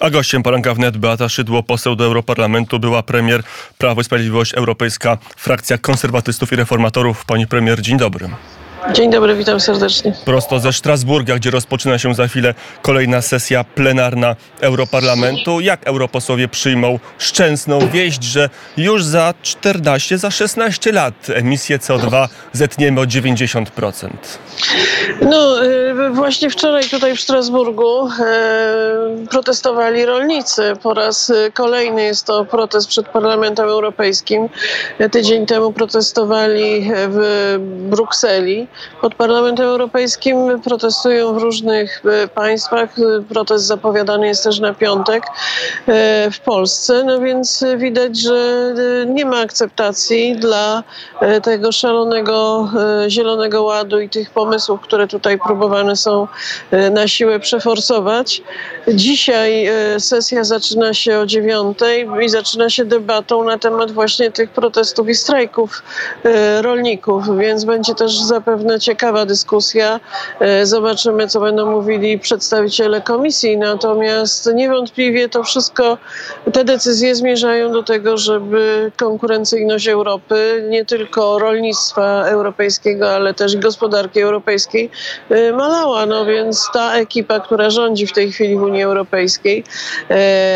A gościem Poranka Wnet Beata Szydło, poseł do Europarlamentu, była premier Prawo i Sprawiedliwość Europejska, frakcja konserwatystów i reformatorów. Pani premier, dzień dobry. Dzień dobry, witam serdecznie. Prosto ze Strasburga, gdzie rozpoczyna się za chwilę kolejna sesja plenarna Europarlamentu. Jak europosłowie przyjmą szczęsną wieść, że już za 16 lat emisję CO2 zetniemy o 90%? No właśnie wczoraj tutaj w Strasburgu protestowali rolnicy. Po raz kolejny jest to protest przed Parlamentem Europejskim. Tydzień temu protestowali w Brukseli. Pod Parlamentem Europejskim protestują w różnych państwach. Protest zapowiadany jest też na piątek w Polsce. No więc widać, że nie ma akceptacji dla tego szalonego Zielonego Ładu i tych pomysłów, które tutaj próbowane są na siłę przeforsować. Dzisiaj sesja zaczyna się o 9:00 i zaczyna się debatą na temat właśnie tych protestów i strajków rolników, więc będzie też zapewne ciekawa dyskusja. Zobaczymy, co będą mówili przedstawiciele komisji. Natomiast niewątpliwie to wszystko, te decyzje zmierzają do tego, żeby konkurencyjność Europy, nie tylko rolnictwa europejskiego, ale też gospodarki europejskiej malała. No więc ta ekipa, która rządzi w tej chwili w Unii Europejskiej,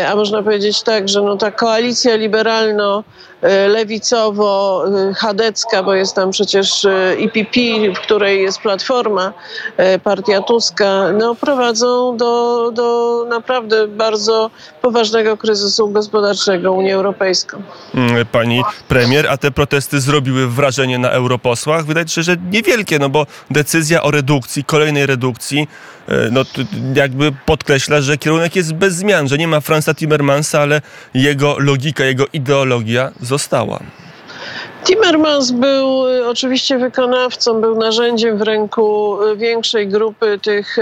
a można powiedzieć tak, że no ta koalicja liberalno lewicowo-chadecka, bo jest tam przecież IPP, w której jest Platforma, partia Tuska, no prowadzą do naprawdę bardzo poważnego kryzysu gospodarczego Unię Europejską. Pani premier, a te protesty zrobiły wrażenie na europosłach? Wydaje się, że niewielkie, no bo decyzja o redukcji, kolejnej redukcji, no jakby podkreśla, że kierunek jest bez zmian, że nie ma Fransa Timmermansa, ale jego logika, jego ideologia została. Timmermans był oczywiście wykonawcą, był narzędziem w ręku większej grupy tych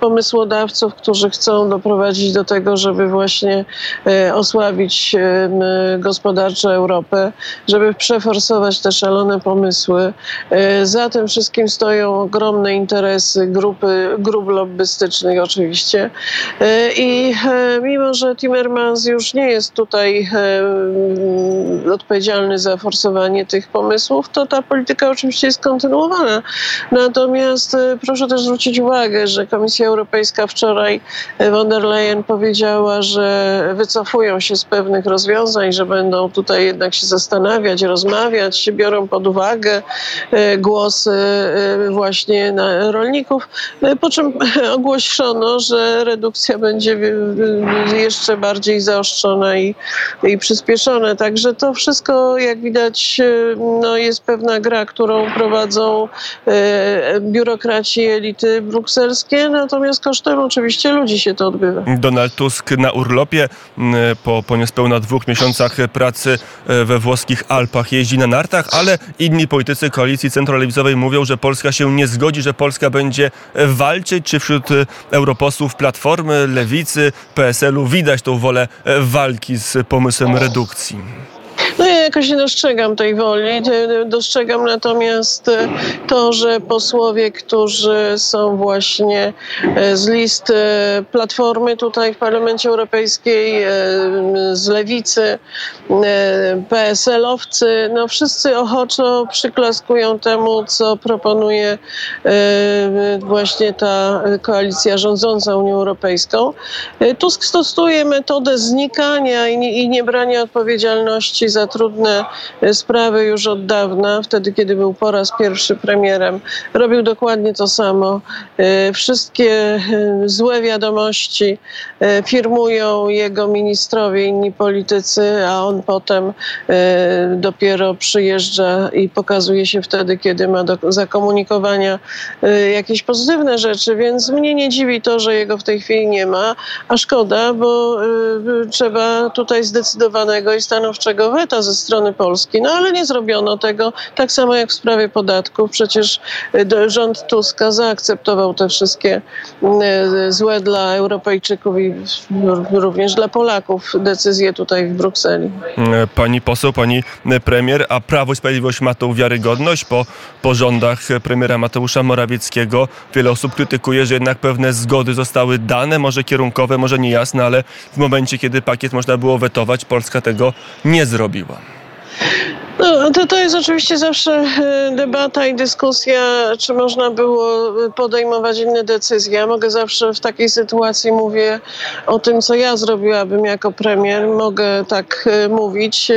pomysłodawców, którzy chcą doprowadzić do tego, żeby właśnie osłabić gospodarczo Europę, żeby przeforsować te szalone pomysły. Za tym wszystkim stoją ogromne interesy grup lobbystycznych oczywiście. I mimo, że Timmermans już nie jest tutaj odpowiedzialny za forsowanie tych pomysłów, to ta polityka oczywiście jest kontynuowana. Natomiast proszę też zwrócić uwagę, że Komisja Europejska wczoraj, von der Leyen powiedziała, że wycofują się z pewnych rozwiązań, że będą tutaj jednak się zastanawiać, rozmawiać, biorą pod uwagę głosy właśnie rolników, po czym ogłoszono, że redukcja będzie jeszcze bardziej zaostrzona i przyspieszona. Także to wszystko, jak widać, no jest pewna gra, którą prowadzą biurokraci, elity brukselskie, natomiast kosztem oczywiście ludzi się to odbywa. Donald Tusk na urlopie po niespełna 2 miesiącach pracy we włoskich Alpach jeździ na nartach, ale inni politycy koalicji centrolewicowej mówią, że Polska się nie zgodzi, że Polska będzie walczyć. Czy wśród europosłów Platformy, Lewicy, PSL-u widać tą wolę walki z pomysłem redukcji? No ja jakoś nie dostrzegam tej woli. Dostrzegam natomiast to, że posłowie, którzy są właśnie z list Platformy tutaj w Parlamencie Europejskiej, z Lewicy, PSL-owcy, no wszyscy ochoczo przyklaskują temu, co proponuje właśnie ta koalicja rządząca Unią Europejską. Tusk stosuje metodę znikania i niebrania odpowiedzialności za trudne sprawy już od dawna, wtedy kiedy był po raz pierwszy premierem. Robił dokładnie to samo. Wszystkie złe wiadomości firmują jego ministrowie, inni politycy, a on potem dopiero przyjeżdża i pokazuje się wtedy, kiedy ma do zakomunikowania jakieś pozytywne rzeczy, więc mnie nie dziwi to, że jego w tej chwili nie ma, a szkoda, bo trzeba tutaj zdecydowanego i stanowczego weta zachęta ze strony Polski, no ale nie zrobiono tego, tak samo jak w sprawie podatków. Przecież rząd Tuska zaakceptował te wszystkie złe dla Europejczyków i również dla Polaków decyzje tutaj w Brukseli. Pani poseł, pani premier, a Prawo i Sprawiedliwość ma tą wiarygodność po rządach premiera Mateusza Morawieckiego? Wiele osób krytykuje, że jednak pewne zgody zostały dane, może kierunkowe, może niejasne, ale w momencie, kiedy pakiet można było wetować, Polska tego nie zrobiła. No, to jest oczywiście zawsze debata i dyskusja, czy można było podejmować inne decyzje. Ja mogę zawsze w takiej sytuacji mówię o tym, co ja zrobiłabym jako premier. Mogę tak mówić,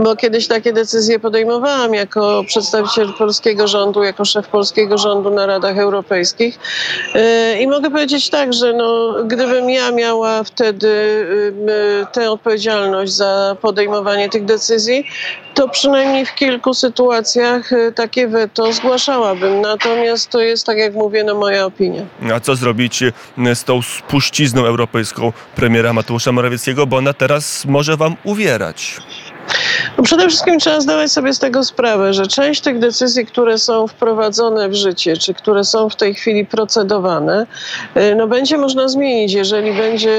bo kiedyś takie decyzje podejmowałam jako przedstawiciel polskiego rządu, jako szef polskiego rządu na Radach Europejskich. I mogę powiedzieć tak, że no, gdybym ja miała wtedy tę odpowiedzialność za podejmowanie tych decyzji, to przynajmniej w kilku sytuacjach takie weto zgłaszałabym. Natomiast to jest, tak jak mówię, no moja opinia. A co zrobić z tą spuścizną europejską premiera Mateusza Morawieckiego, bo ona teraz może wam uwierać? No przede wszystkim trzeba zdawać sobie z tego sprawę, że część tych decyzji, które są wprowadzone w życie, czy które są w tej chwili procedowane, no będzie można zmienić, jeżeli będzie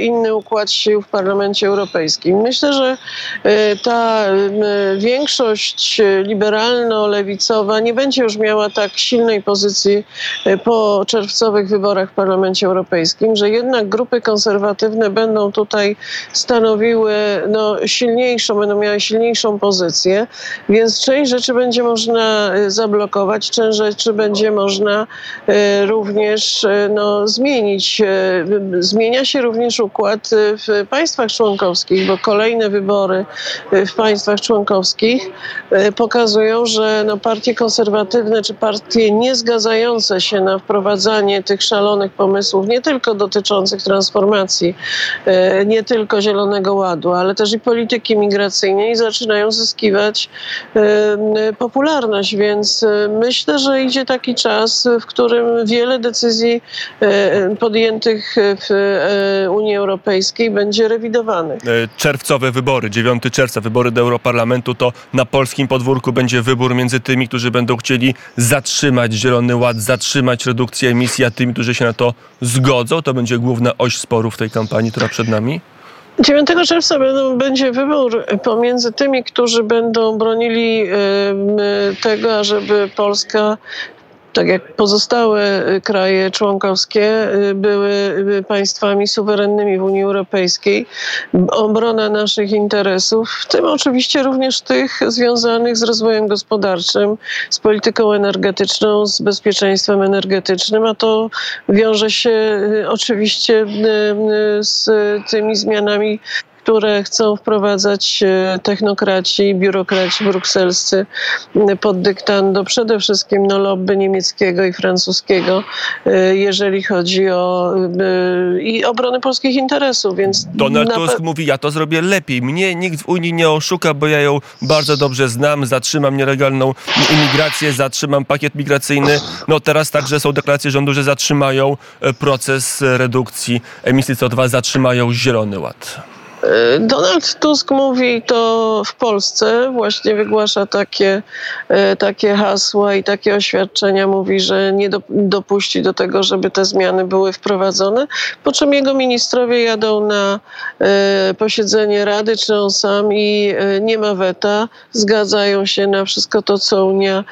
inny układ sił w Parlamencie Europejskim. Myślę, że ta większość liberalno-lewicowa nie będzie już miała tak silnej pozycji po czerwcowych wyborach w Parlamencie Europejskim, że jednak grupy konserwatywne będą tutaj stanowiły no, silniejszą, będą miały silniejszą pozycję, więc część rzeczy będzie można zablokować, część rzeczy będzie można również no, zmienić. Zmienia się również układ w państwach członkowskich, bo kolejne wybory w państwach członkowskich pokazują, że no, partie konserwatywne czy partie niezgadzające się na wprowadzanie tych szalonych pomysłów, nie tylko dotyczących transformacji, nie tylko Zielonego Ładu, ale też i polityki migracyjnej, zaczynają zyskiwać popularność, więc myślę, że idzie taki czas, w którym wiele decyzji podjętych w Unii Europejskiej będzie rewidowanych. Czerwcowe wybory, 9 czerwca, wybory do Europarlamentu, to na polskim podwórku będzie wybór między tymi, którzy będą chcieli zatrzymać Zielony Ład, zatrzymać redukcję emisji, a tymi, którzy się na to zgodzą. To będzie główna oś sporu w tej kampanii, która przed nami. 9 czerwca będzie wybór pomiędzy tymi, którzy będą bronili tego, ażeby Polska, tak jak pozostałe kraje członkowskie, były państwami suwerennymi w Unii Europejskiej. Obrona naszych interesów, w tym oczywiście również tych związanych z rozwojem gospodarczym, z polityką energetyczną, z bezpieczeństwem energetycznym, a to wiąże się oczywiście z tymi zmianami, które chcą wprowadzać technokraci i biurokraci brukselscy pod dyktando przede wszystkim no, lobby niemieckiego i francuskiego, jeżeli chodzi o i obronę polskich interesów. Więc Donald Tusk mówi, ja to zrobię lepiej. Mnie nikt w Unii nie oszuka, bo ja ją bardzo dobrze znam. Zatrzymam nielegalną imigrację, zatrzymam pakiet migracyjny. No teraz także są deklaracje rządu, że zatrzymają proces redukcji emisji CO2, zatrzymają Zielony Ład. Donald Tusk mówi to w Polsce, właśnie wygłasza takie hasła i takie oświadczenia. Mówi, że nie dopuści do tego, żeby te zmiany były wprowadzone. Po czym jego ministrowie jadą na posiedzenie Rady, czy on sam, i nie ma weta. Zgadzają się na wszystko to, co Unia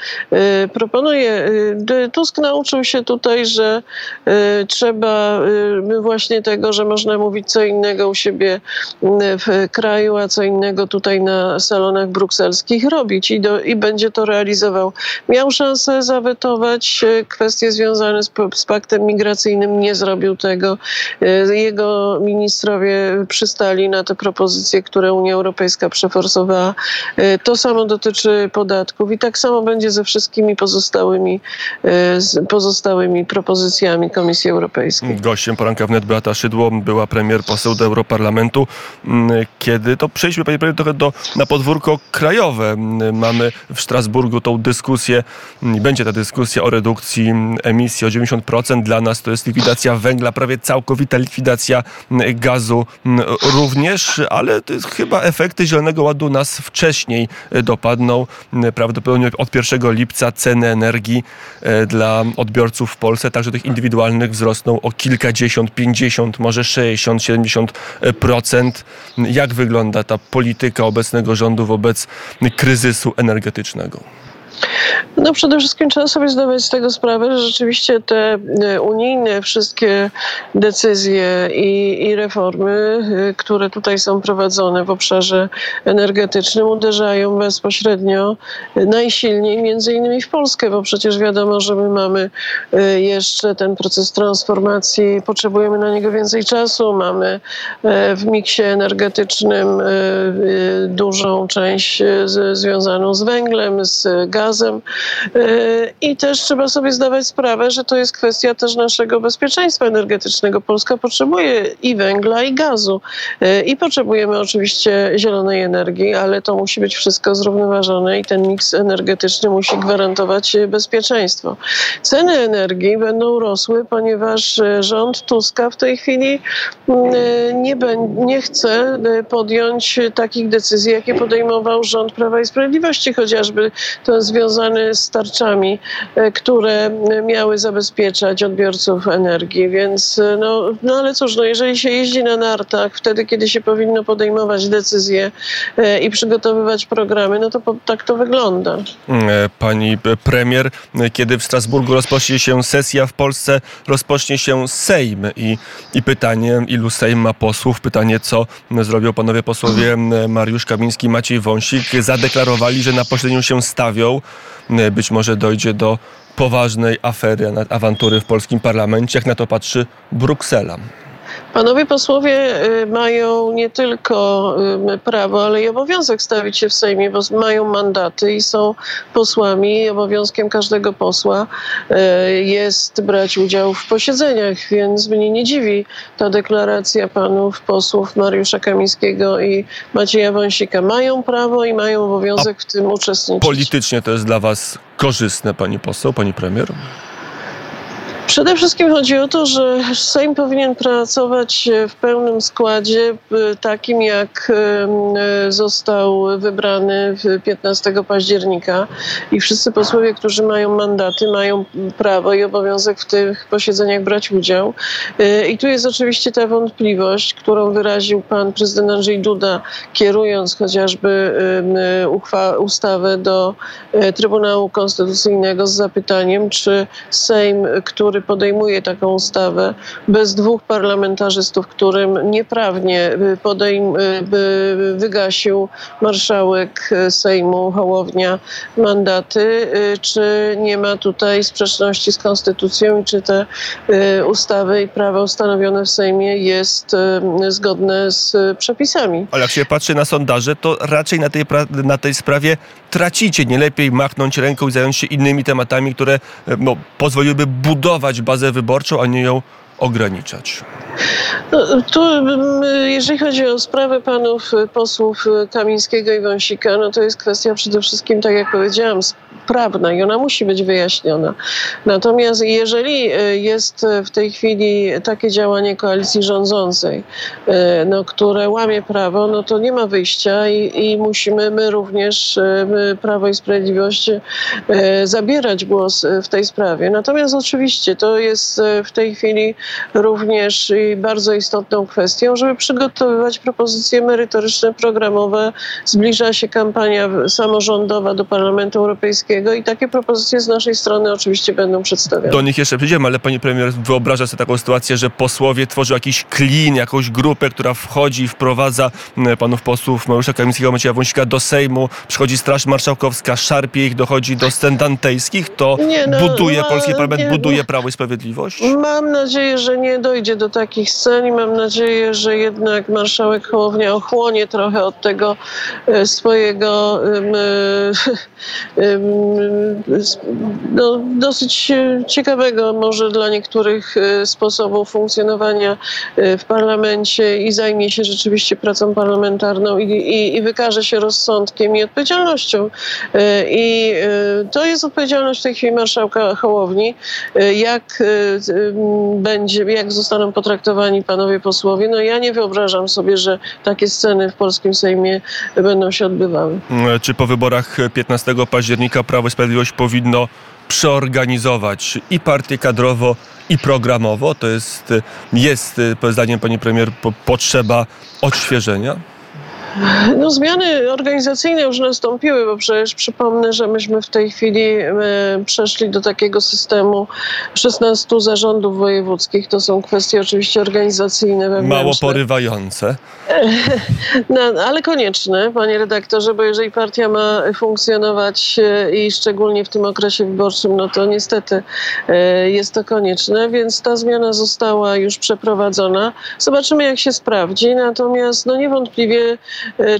proponuje. Tusk nauczył się tutaj, że trzeba właśnie tego, że można mówić co innego u siebie w kraju, a co innego tutaj na salonach brukselskich robić i będzie to realizował. Miał szansę zawetować kwestie związane z paktem migracyjnym, nie zrobił tego. Jego ministrowie przystali na te propozycje, które Unia Europejska przeforsowała. To samo dotyczy podatków i tak samo będzie ze wszystkimi pozostałymi propozycjami Komisji Europejskiej. Gościem poranka wnet Beata Szydło, była premier, poseł do Europarlamentu. kiedy, to przejdźmy, panie premierze, trochę na podwórko krajowe. Mamy w Strasburgu tą dyskusję, będzie ta dyskusja o redukcji emisji o 90%. Dla nas to jest likwidacja węgla, prawie całkowita likwidacja gazu również, ale to jest chyba efekty Zielonego Ładu nas wcześniej dopadną. Prawdopodobnie od 1 lipca ceny energii dla odbiorców w Polsce, także tych indywidualnych, wzrosną o kilkadziesiąt, 50, może 60, 70%. Jak wygląda ta polityka obecnego rządu wobec kryzysu energetycznego? No przede wszystkim trzeba sobie zdawać z tego sprawę, że rzeczywiście te unijne wszystkie decyzje i reformy, które tutaj są prowadzone w obszarze energetycznym, uderzają bezpośrednio najsilniej między innymi w Polskę, bo przecież wiadomo, że my mamy jeszcze ten proces transformacji, potrzebujemy na niego więcej czasu, mamy w miksie energetycznym dużą część związaną z węglem, z gazem, i też trzeba sobie zdawać sprawę, że to jest kwestia też naszego bezpieczeństwa energetycznego. Polska potrzebuje i węgla, i gazu. I potrzebujemy oczywiście zielonej energii, ale to musi być wszystko zrównoważone i ten miks energetyczny musi gwarantować bezpieczeństwo. Ceny energii będą rosły, ponieważ rząd Tuska w tej chwili nie chce podjąć takich decyzji, jakie podejmował rząd Prawa i Sprawiedliwości, chociażby to związane z tarczami, które miały zabezpieczać odbiorców energii. Więc no ale cóż, no jeżeli się jeździ na nartach, wtedy kiedy się powinno podejmować decyzje i przygotowywać programy, no to tak to wygląda. Pani premier, kiedy w Strasburgu rozpocznie się sesja, w Polsce rozpocznie się Sejm i pytanie, ilu Sejm ma posłów, pytanie, co zrobią panowie posłowie Mariusz Kamiński i Maciej Wąsik. Zadeklarowali, że na posiedzeniu się stawią. Być może dojdzie do poważnej afery, awantury w polskim parlamencie. Jak na to patrzy Bruksela? Panowie posłowie mają nie tylko prawo, ale i obowiązek stawić się w Sejmie, bo mają mandaty i są posłami. Obowiązkiem każdego posła jest brać udział w posiedzeniach, więc mnie nie dziwi ta deklaracja panów posłów Mariusza Kamińskiego i Macieja Wąsika. Mają prawo i mają obowiązek w tym uczestniczyć. Politycznie to jest dla was korzystne, pani poseł, pani premier? Przede wszystkim chodzi o to, że Sejm powinien pracować w pełnym składzie, takim jak został wybrany 15 października i wszyscy posłowie, którzy mają mandaty, mają prawo i obowiązek w tych posiedzeniach brać udział. I tu jest oczywiście ta wątpliwość, którą wyraził pan prezydent Andrzej Duda, kierując chociażby ustawę do Trybunału Konstytucyjnego z zapytaniem, czy Sejm, który podejmuje taką ustawę bez dwóch parlamentarzystów, którym nieprawnie wygasił marszałek Sejmu Hołownia mandaty, czy nie ma tutaj sprzeczności z konstytucją i czy te ustawy i prawa ustanowione w Sejmie jest zgodne z przepisami. Ale jak się patrzy na sondaże, to raczej na tej sprawie tracicie. Nie lepiej machnąć ręką i zająć się innymi tematami, które pozwoliłyby budować bazę wyborczą, a nie ją ograniczać. Tu, jeżeli chodzi o sprawę panów posłów Kamińskiego i Wąsika, no to jest kwestia przede wszystkim, tak jak powiedziałam, prawna i ona musi być wyjaśniona. Natomiast jeżeli jest w tej chwili takie działanie koalicji rządzącej, które łamie prawo, no to nie ma wyjścia i musimy my również, Prawo i Sprawiedliwość, zabierać głos w tej sprawie. Natomiast oczywiście to jest w tej chwili również bardzo istotną kwestią, żeby przygotowywać propozycje merytoryczne, programowe. Zbliża się kampania samorządowa do Parlamentu Europejskiego i takie propozycje z naszej strony oczywiście będą przedstawiane. Do nich jeszcze przyjdziemy, ale pani premier wyobraża sobie taką sytuację, że posłowie tworzą jakiś klin, jakąś grupę, która wchodzi i wprowadza panów posłów Mariusza Kamińskiego, Macieja Wąsika do Sejmu, przychodzi Straż Marszałkowska, szarpie ich, dochodzi do scen dantejskich, to buduje polski parlament, buduje Prawo i Sprawiedliwość? Mam nadzieję, nadzieję, że nie dojdzie do takich scen i mam nadzieję, że jednak marszałek Hołownia ochłonie trochę od tego swojego dosyć ciekawego może dla niektórych sposobu funkcjonowania w parlamencie i zajmie się rzeczywiście pracą parlamentarną i wykaże się rozsądkiem i odpowiedzialnością. I to jest odpowiedzialność w tej chwili marszałka Hołowni, jak zostaną potraktowani panowie posłowie. No ja nie wyobrażam sobie, że takie sceny w polskim Sejmie będą się odbywały. Czy po wyborach 15 października Prawo i Sprawiedliwość powinno przeorganizować i partię kadrowo, i programowo? To jest zdaniem pani premier, potrzeba odświeżenia? No, zmiany organizacyjne już nastąpiły, bo przecież przypomnę, że myśmy w tej chwili przeszli do takiego systemu 16 zarządów wojewódzkich. To są kwestie oczywiście organizacyjne, wewnętrzne. Mało porywające. No, ale konieczne, panie redaktorze, bo jeżeli partia ma funkcjonować i szczególnie w tym okresie wyborczym, no to niestety jest to konieczne, więc ta zmiana została już przeprowadzona. Zobaczymy, jak się sprawdzi, natomiast no niewątpliwie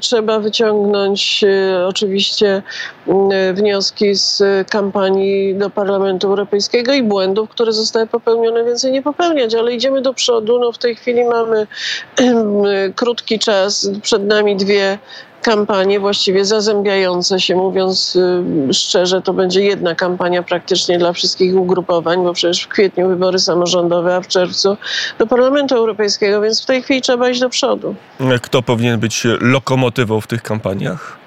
trzeba wyciągnąć oczywiście wnioski z kampanii do Parlamentu Europejskiego i błędów, które zostały popełnione, więcej nie popełniać, ale idziemy do przodu. No, w tej chwili mamy krótki czas, przed nami dwie kampanie właściwie zazębiające się, mówiąc szczerze, to będzie jedna kampania praktycznie dla wszystkich ugrupowań, bo przecież w kwietniu wybory samorządowe, a w czerwcu do Parlamentu Europejskiego, więc w tej chwili trzeba iść do przodu. Kto powinien być lokomotywą w tych kampaniach?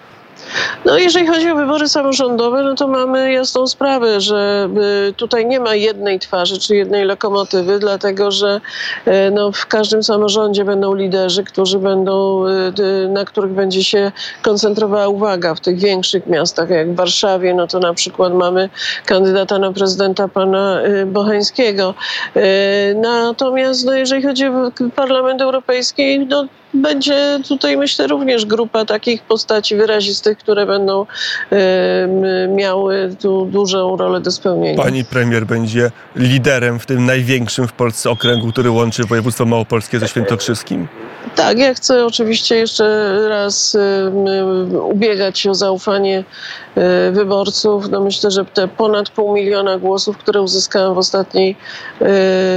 No, jeżeli chodzi o wybory samorządowe, no to mamy jasną sprawę, że tutaj nie ma jednej twarzy czy jednej lokomotywy, dlatego że no, w każdym samorządzie będą liderzy, na których będzie się koncentrowała uwaga. W tych większych miastach, jak w Warszawie, no to na przykład mamy kandydata na prezydenta pana Bocheńskiego. Natomiast no, jeżeli chodzi o Parlament Europejski, no, będzie tutaj, myślę, również grupa takich postaci wyrazistych, które będą miały tu dużą rolę do spełnienia. Pani premier będzie liderem w tym największym w Polsce okręgu, który łączy województwo małopolskie ze świętokrzyskim? Tak, ja chcę oczywiście jeszcze raz ubiegać się o zaufanie wyborców. No myślę, że te ponad 500 000 głosów, które uzyskałam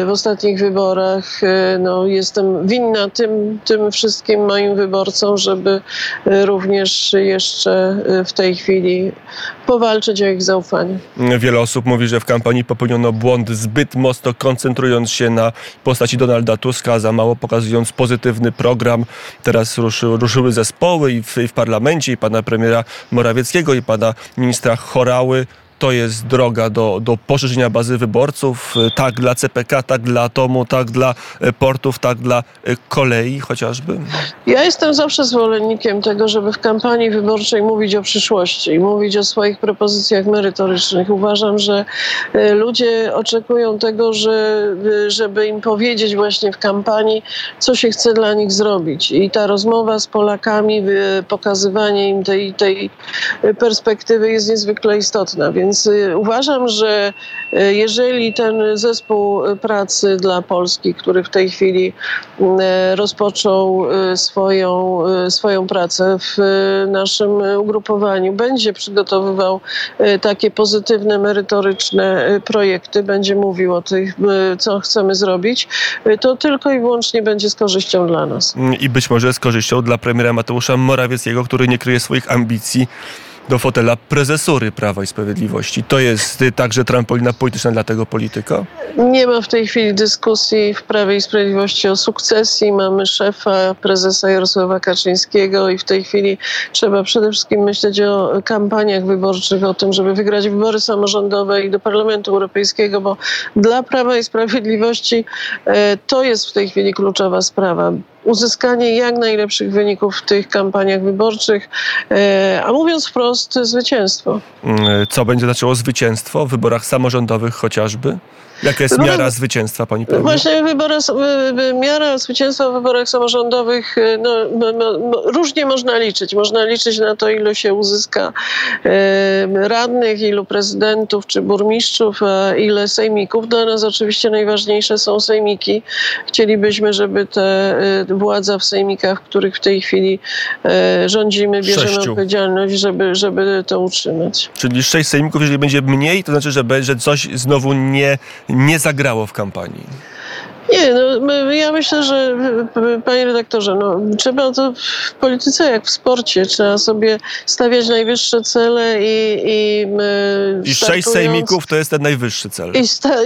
w ostatnich wyborach, no jestem winna tym wszystkim moim wyborcom, żeby również jeszcze w tej chwili powalczyć o ich zaufanie. Wiele osób mówi, że w kampanii popełniono błąd zbyt mocno koncentrując się na postaci Donalda Tuska, za mało pokazując pozytywny program. Teraz ruszyły zespoły i w parlamencie, i pana premiera Morawieckiego, i pana ministra Horały. To jest droga do poszerzenia bazy wyborców, tak dla CPK, tak dla atomu, tak dla portów, tak dla kolei chociażby? Ja jestem zawsze zwolennikiem tego, żeby w kampanii wyborczej mówić o przyszłości, mówić o swoich propozycjach merytorycznych. Uważam, że ludzie oczekują tego, żeby im powiedzieć właśnie w kampanii, co się chce dla nich zrobić. I ta rozmowa z Polakami, pokazywanie im tej perspektywy jest niezwykle istotna, więc uważam, że jeżeli ten zespół pracy dla Polski, który w tej chwili rozpoczął swoją pracę w naszym ugrupowaniu, będzie przygotowywał takie pozytywne, merytoryczne projekty, będzie mówił o tym, co chcemy zrobić, to tylko i wyłącznie będzie z korzyścią dla nas. I być może z korzyścią dla premiera Mateusza Morawieckiego, który nie kryje swoich ambicji do fotela prezesury Prawa i Sprawiedliwości. To jest także trampolina polityczna dla tego polityka? Nie ma w tej chwili dyskusji w Prawie i Sprawiedliwości o sukcesji. Mamy szefa, prezesa Jarosława Kaczyńskiego i w tej chwili trzeba przede wszystkim myśleć o kampaniach wyborczych, o tym, żeby wygrać wybory samorządowe i do Parlamentu Europejskiego, bo dla Prawa i Sprawiedliwości to jest w tej chwili kluczowa sprawa. Uzyskanie jak najlepszych wyników w tych kampaniach wyborczych, a mówiąc wprost, zwycięstwo. Co będzie znaczyło zwycięstwo w wyborach samorządowych chociażby? Jaka jest miara zwycięstwa, pani pełni? Właśnie miara zwycięstwa w wyborach samorządowych różnie można liczyć. Można liczyć na to, ilu się uzyska radnych, ilu prezydentów czy burmistrzów, a ile sejmików. Dla nas oczywiście najważniejsze są sejmiki. Chcielibyśmy, żeby ta władza w sejmikach, w których w tej chwili rządzimy, bierzemy odpowiedzialność, żeby to utrzymać. Czyli 6 sejmików, jeżeli będzie mniej, to znaczy, że coś znowu nie zagrało w kampanii. Nie, ja myślę, że panie redaktorze, trzeba to w polityce jak w sporcie, trzeba sobie stawiać najwyższe cele i 6 sejmików to jest ten najwyższy cel.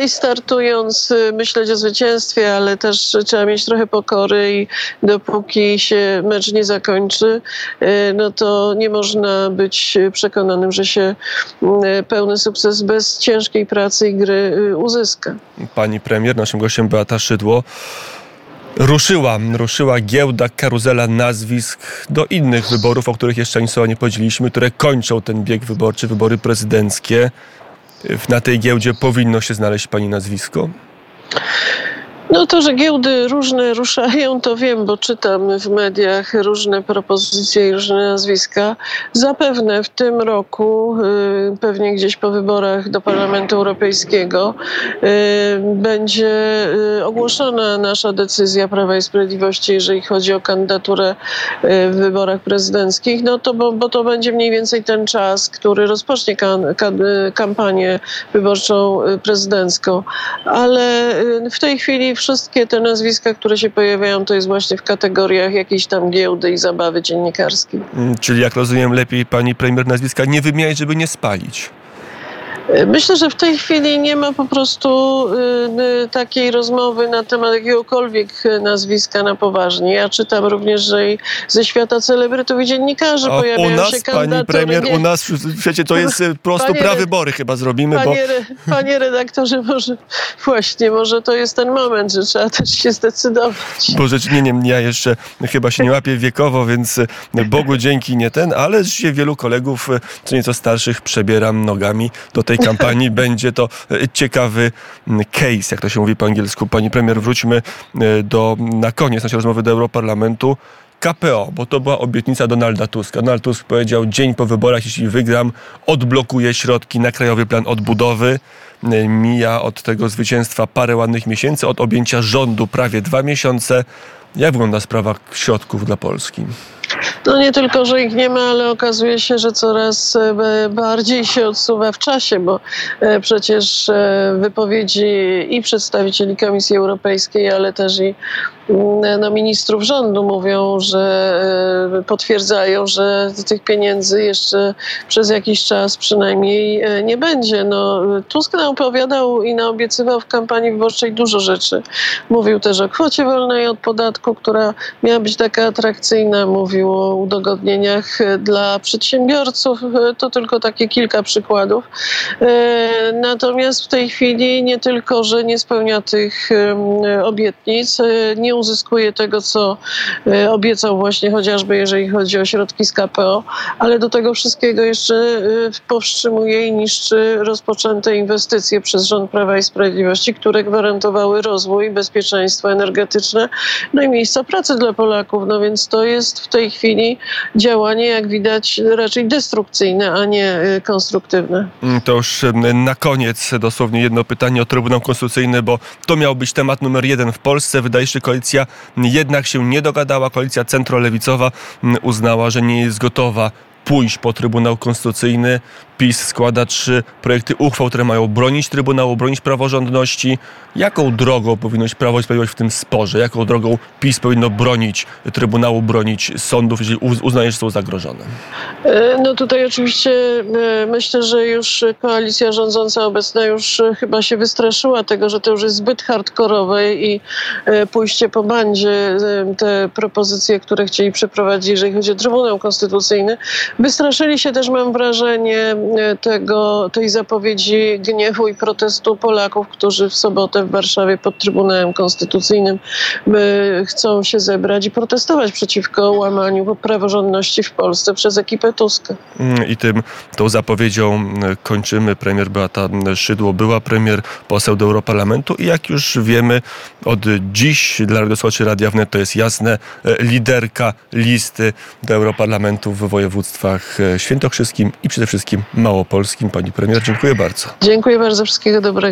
I startując myśleć o zwycięstwie, ale też trzeba mieć trochę pokory i dopóki się mecz nie zakończy, to nie można być przekonanym, że się pełny sukces bez ciężkiej pracy i gry uzyska. Pani premier, naszym gościem Beata Szydło. Ruszyła giełda, karuzela nazwisk do innych wyborów, o których jeszcze nic nie powiedzieliśmy, które kończą ten bieg wyborczy, wybory prezydenckie. Na tej giełdzie powinno się znaleźć pani nazwisko? To, że giełdy różne ruszają, to wiem, bo czytam w mediach różne propozycje i różne nazwiska. Zapewne w tym roku, pewnie gdzieś po wyborach do Parlamentu Europejskiego, będzie ogłoszona nasza decyzja Prawa i Sprawiedliwości, jeżeli chodzi o kandydaturę w wyborach prezydenckich, bo to będzie mniej więcej ten czas, który rozpocznie kampanię wyborczą prezydencką. Ale w tej chwili wszystkie te nazwiska, które się pojawiają, to jest właśnie w kategoriach jakiejś tam giełdy i zabawy dziennikarskiej. Czyli jak rozumiem, lepiej pani premier nazwiska nie wymieniać, żeby nie spalić. Myślę, że w tej chwili nie ma po prostu takiej rozmowy na temat jakiegokolwiek nazwiska na poważnie. Ja czytam również, że i ze świata celebrytów i dziennikarzy pojawiają się kandydatury. Pani premier, u nas w świecie to jest prosto prawybory chyba zrobimy. Panie redaktorze, może to jest ten moment, że trzeba też się zdecydować. Bo ja jeszcze chyba się nie łapię wiekowo, więc Bogu dzięki ale się wielu kolegów, co nieco starszych, przebieram nogami do tej kampanii. Będzie to ciekawy case, jak to się mówi po angielsku. Pani premier, wróćmy na koniec naszej rozmowy do Europarlamentu. KPO, bo to była obietnica Donalda Tuska. Donald Tusk powiedział, dzień po wyborach, jeśli wygram, odblokuję środki na Krajowy Plan Odbudowy. Mija od tego zwycięstwa parę ładnych miesięcy, od objęcia rządu prawie 2 miesiące. Jak wygląda sprawa środków dla Polski? Nie tylko, że ich nie ma, ale okazuje się, że coraz bardziej się odsuwa w czasie, bo przecież wypowiedzi i przedstawicieli Komisji Europejskiej, ale też i ministrów rządu mówią, że potwierdzają, że tych pieniędzy jeszcze przez jakiś czas przynajmniej nie będzie. Tusk opowiadał i naobiecywał w kampanii wyborczej dużo rzeczy. Mówił też o kwocie wolnej od podatku, która miała być taka atrakcyjna. Mówił o udogodnieniach dla przedsiębiorców. To tylko takie kilka przykładów. Natomiast w tej chwili nie tylko, że nie spełnia tych obietnic, nie uzyskuje tego, co obiecał właśnie chociażby, jeżeli chodzi o środki z KPO, ale do tego wszystkiego jeszcze powstrzymuje i niszczy rozpoczęte inwestycje przez rząd Prawa i Sprawiedliwości, które gwarantowały rozwój, bezpieczeństwo energetyczne, i miejsca pracy dla Polaków. Więc to jest w tej chwili działanie, jak widać, raczej destrukcyjne, a nie konstruktywne. To już na koniec dosłownie jedno pytanie o Trybunał Konstytucyjny, bo to miał być temat numer 1 w Polsce. Wydaje się, że koalicja jednak się nie dogadała. Koalicja centrolewicowa uznała, że nie jest gotowa pójść po Trybunał Konstytucyjny. PiS składa 3 projekty uchwał, które mają bronić Trybunału, bronić praworządności. Jaką drogą powinno iść Prawo i Sprawiedliwość w tym sporze? Jaką drogą PiS powinno bronić Trybunału, bronić sądów, jeżeli uznaje, że są zagrożone? Tutaj oczywiście myślę, że już koalicja rządząca obecna już chyba się wystraszyła tego, że to już jest zbyt hardkorowe i pójście po bandzie te propozycje, które chcieli przeprowadzić, jeżeli chodzi o Trybunał Konstytucyjny, Wystraszyli się też, mam wrażenie, tej zapowiedzi gniewu i protestu Polaków, którzy w sobotę w Warszawie pod Trybunałem Konstytucyjnym chcą się zebrać i protestować przeciwko łamaniu praworządności w Polsce przez ekipę Tuska. I tą zapowiedzią kończymy. Premier Beata Szydło była premier, poseł do Europarlamentu i jak już wiemy, od dziś dla radiosłuchaczy Radia Wnet to jest jasne, liderka listy do Europarlamentu w województwach świętokrzyskim i przede wszystkim małopolskim. Pani premier, dziękuję bardzo. Dziękuję bardzo, wszystkiego dobrego.